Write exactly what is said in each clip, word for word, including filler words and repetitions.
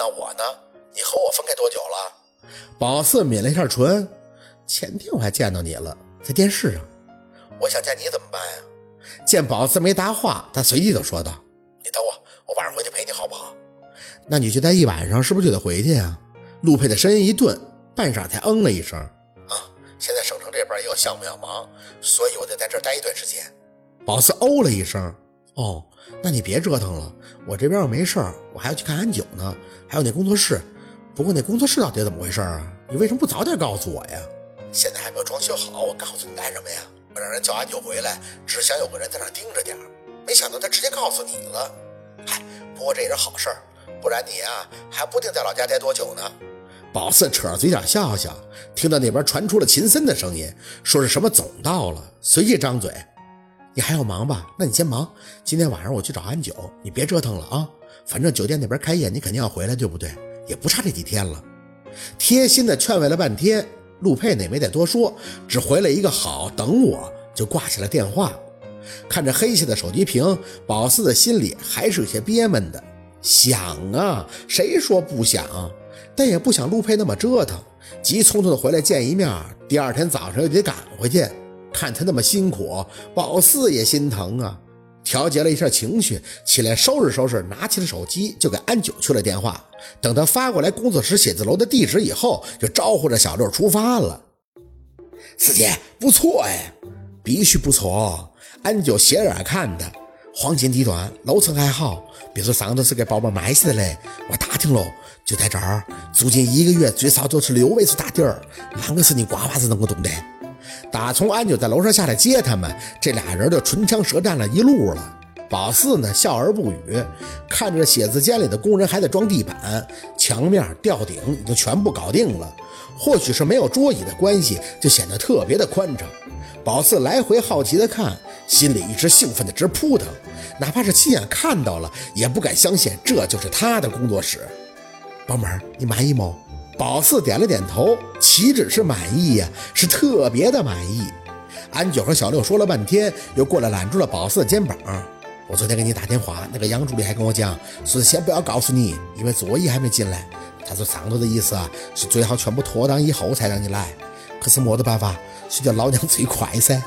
那我呢？你和我分开多久了？宝四抿了一下唇，前天我还见到你了，在电视上。我想见你怎么办呀？见宝四没答话，他随即就说道：你等我，我晚上回去陪你好不好？那你去待一晚上，是不是就得回去啊？陆佩的声音一顿，半晌才嗯了一声。啊，现在省城这边也有项目要忙，所以我得在这儿待一段时间。宝四哦了一声。哦，那你别折腾了，我这边要没事儿，我还要去看安九呢，还有那工作室。不过那工作室到底怎么回事啊？你为什么不早点告诉我呀？现在还没有装修好，我告诉你干什么呀？我让人叫安九回来，只想有个人在那盯着点，没想到他直接告诉你了。嗨，不过这也是好事儿，不然你啊还不定在老家待多久呢。宝四扯着嘴角笑笑，听到那边传出了秦森的声音，说是什么总到了，随即张嘴：你还要忙吧？那你先忙，今天晚上我去找安九，你别折腾了啊，反正酒店那边开业你肯定要回来，对不对？也不差这几天了。贴心的劝慰了半天，陆佩也没再多说，只回了一个好，等我，就挂下了电话。看着黑下的手机屏，宝四的心里还是有些憋闷的。想啊，谁说不想，但也不想陆佩那么折腾，急匆匆的回来见一面，第二天早上又得赶回去。看他那么辛苦，宝四也心疼啊。调节了一下情绪，起来收拾收拾，拿起了手机就给安九去了电话。等他发过来工作室写字楼的地址以后，就招呼着小六出发了。四姐不错哎，必须不错。安九斜眼看他，黄金地段，楼层还好，别说上头是给宝宝埋下的嘞。我打听喽，就在这儿，租金一个月最少就是六位数大地儿，哪个是你瓜娃子能够懂的？打从安九在楼上下来接他们，这俩人就唇枪舌战了一路了。宝四呢笑而不语，看着写字间里的工人还在装地板，墙面吊顶已经全部搞定了，或许是没有桌椅的关系，就显得特别的宽敞。宝四来回好奇的看，心里一直兴奋的直扑腾，哪怕是亲眼看到了也不敢相信这就是他的工作室。帮忙你满意吗？宝四点了点头，岂止是满意呀、啊，是特别的满意。安九和小六说了半天，又过来揽住了宝四的肩膀。我昨天给你打电话，那个杨助理还跟我讲，说先不要告诉你，因为左翼还没进来。他说上头的意思啊，是最好全部妥当以后才让你来。可是没得办法，谁叫老娘嘴快噻。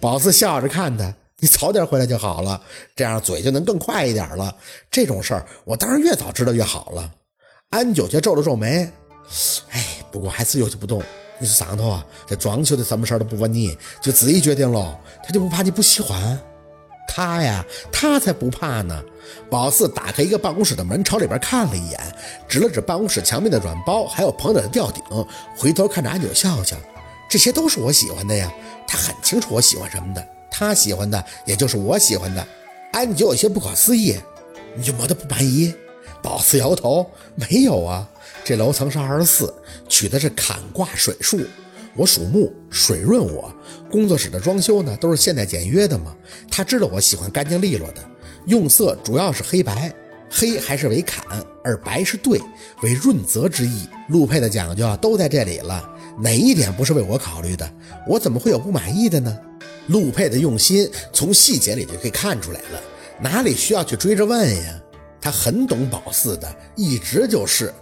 宝四笑着看他，你早点回来就好了，这样嘴就能更快一点了。这种事儿，我当然越早知道越好了。安九却皱了皱眉。哎，不过还是有些不动。你说上头啊，这装修的什么事儿都不问你，就自己决定喽。他就不怕你不喜欢？他呀，他才不怕呢。宝四打开一个办公室的门，朝里边看了一眼，指了指办公室墙面的软包，还有棚顶的吊顶，回头看着安九笑笑。这些都是我喜欢的呀，他很清楚我喜欢什么的，他喜欢的也就是我喜欢的。安九有些不可思议，你就没得不满意？宝四摇头，没有啊。这楼层是二十四，取的是坎卦水术，我属木，水润我。工作室的装修呢，都是现代简约的嘛。他知道我喜欢干净利落的，用色主要是黑白，黑还是为坎，而白是兑，为润泽之意。陆配的讲究啊，都在这里了，哪一点不是为我考虑的？我怎么会有不满意的呢？陆配的用心，从细节里就可以看出来了，哪里需要去追着问呀？他很懂宝四的，一直就是。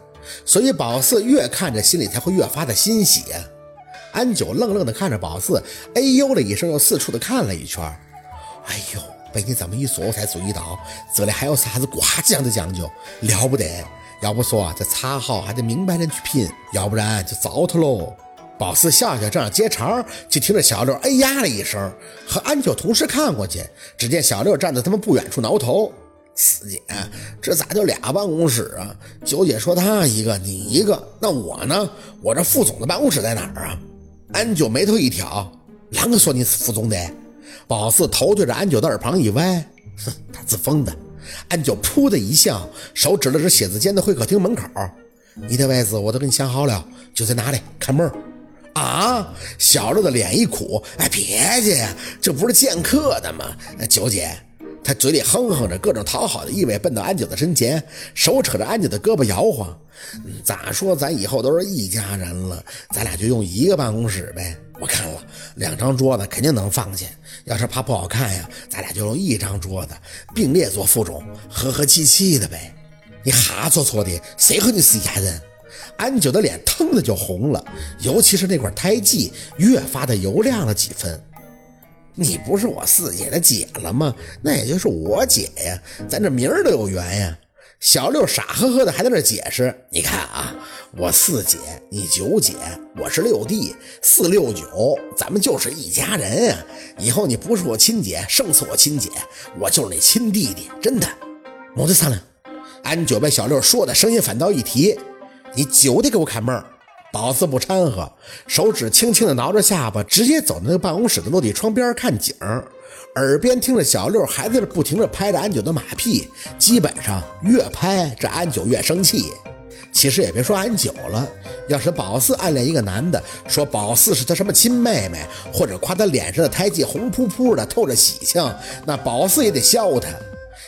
所以宝四越看着心里才会越发的欣喜。安九愣愣的看着宝四，哎呦了一声，又四处的看了一圈。哎呦，被你这么一说我才注意到，这里还有啥子瓜酱的讲究，了不得。要不说啊，这差号还得明白人去拼，要不然就糟蹋喽。宝四笑笑正要接茬，就听着小六哎呀了一声，和安九同时看过去，只见小六站在他们不远处挠头。四姐，这咋就俩办公室啊？九姐说她一个，你一个，那我呢？我这副总的办公室在哪儿啊？安九眉头一挑，啷个说你是副总的？宝四头对着安九的耳旁一歪，哼，他自封的。安九噗的一笑，手指了指写字间的会客厅门口，你的位置我都给你想好了，就在哪里看门。啊！小六的脸一苦，哎，别介呀，这不是见客的吗？九姐。他嘴里哼哼着各种讨好的意味，奔到安九的身前，手扯着安九的胳膊摇晃、嗯、咋说咱以后都是一家人了，咱俩就用一个办公室呗。我看了两张桌子肯定能放下，要是怕不好看呀，咱俩就用一张桌子并列做副总，和和气气的呗。你哈搓搓的，谁和你是一家人？安九的脸腾的就红了，尤其是那块胎记越发的油亮了几分。你不是我四姐的姐了吗？那也就是我姐呀，咱这名儿都有缘呀。小六傻呵呵的还在那解释，你看啊，我四姐，你九姐，我是六弟，四六九，咱们就是一家人啊。以后你不是我亲姐，胜似我亲姐，我就是你亲弟弟，真的。我这商量。安九被小六说的声音反倒一提，你九得给我看门。宝四不掺和，手指轻轻的挠着下巴，直接走到那个办公室的落地窗边看景，耳边听着小六还在这不停着拍着安九的马屁，基本上越拍这安九越生气。其实也别说安九了，要是宝四暗恋一个男的，说宝四是他什么亲妹妹，或者夸他脸上的胎记红扑扑的透着喜庆，那宝四也得笑他，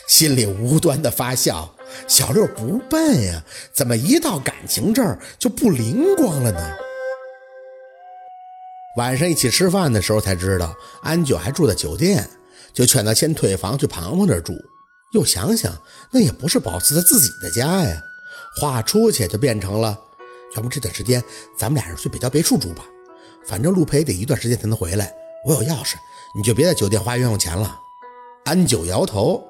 心里无端的发笑。小六不笨呀，怎么一到感情这儿就不灵光了呢？晚上一起吃饭的时候才知道安九还住在酒店，就劝他先退房去庞庞那儿住。又想想那也不是宝四他自己的家呀，话出去就变成了，要不这段时间咱们俩人去北郊别墅住吧，反正陆培得一段时间才能回来，我有钥匙，你就别在酒店花冤枉钱了。安九摇头，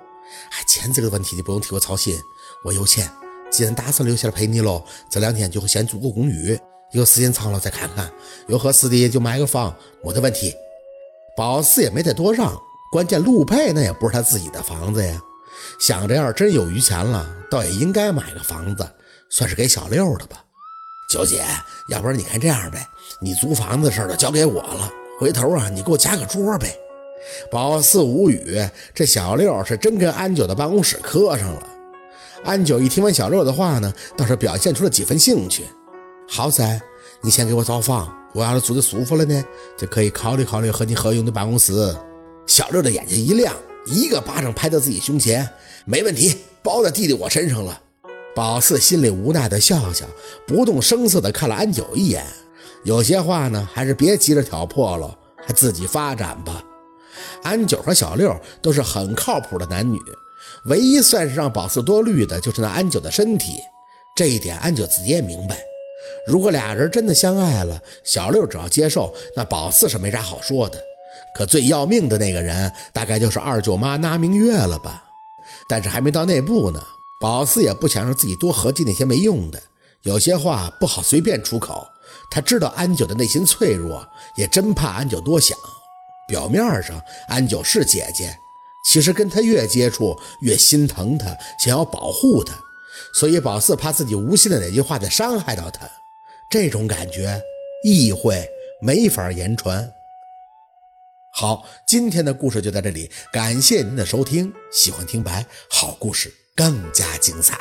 哎，钱这个问题你不用替我操心，我有钱，既然打算留下来陪你喽，这两天就会先足够供语，有时间长了再看看，有合适的就买个房，没的问题。宝四也没再多让，关键陆佩那也不是他自己的房子呀，想着要是真有余钱了，倒也应该买个房子，算是给小六的吧。九姐，要不然你看这样呗，你租房子的事儿就交给我了，回头啊你给我加个桌呗。宝四无语，这小六是真跟安九的办公室磕上了。安九一听完小六的话呢，倒是表现出了几分兴趣。好仔，你先给我造房，我要是租的舒服了呢，就可以考虑考虑和你合用的办公室。小六的眼睛一亮，一个巴掌拍到自己胸前，没问题，包在弟弟我身上了。宝四心里无奈的笑笑，不动声色的看了安九一眼，有些话呢还是别急着挑破了，还自己发展吧。安九和小六都是很靠谱的男女，唯一算是让宝四多虑的就是那安九的身体，这一点安九自己也明白。如果俩人真的相爱了，小六只要接受，那宝四是没啥好说的。可最要命的那个人大概就是二舅妈那明月了吧，但是还没到那步呢，宝四也不想让自己多合计那些没用的，有些话不好随便出口，他知道安九的内心脆弱，也真怕安九多想。表面上安九是姐姐，其实跟她越接触越心疼她，想要保护她，所以宝四怕自己无心的哪句话再伤害到她，这种感觉意会没法言传。好，今天的故事就在这里，感谢您的收听，喜欢听白好故事更加精彩。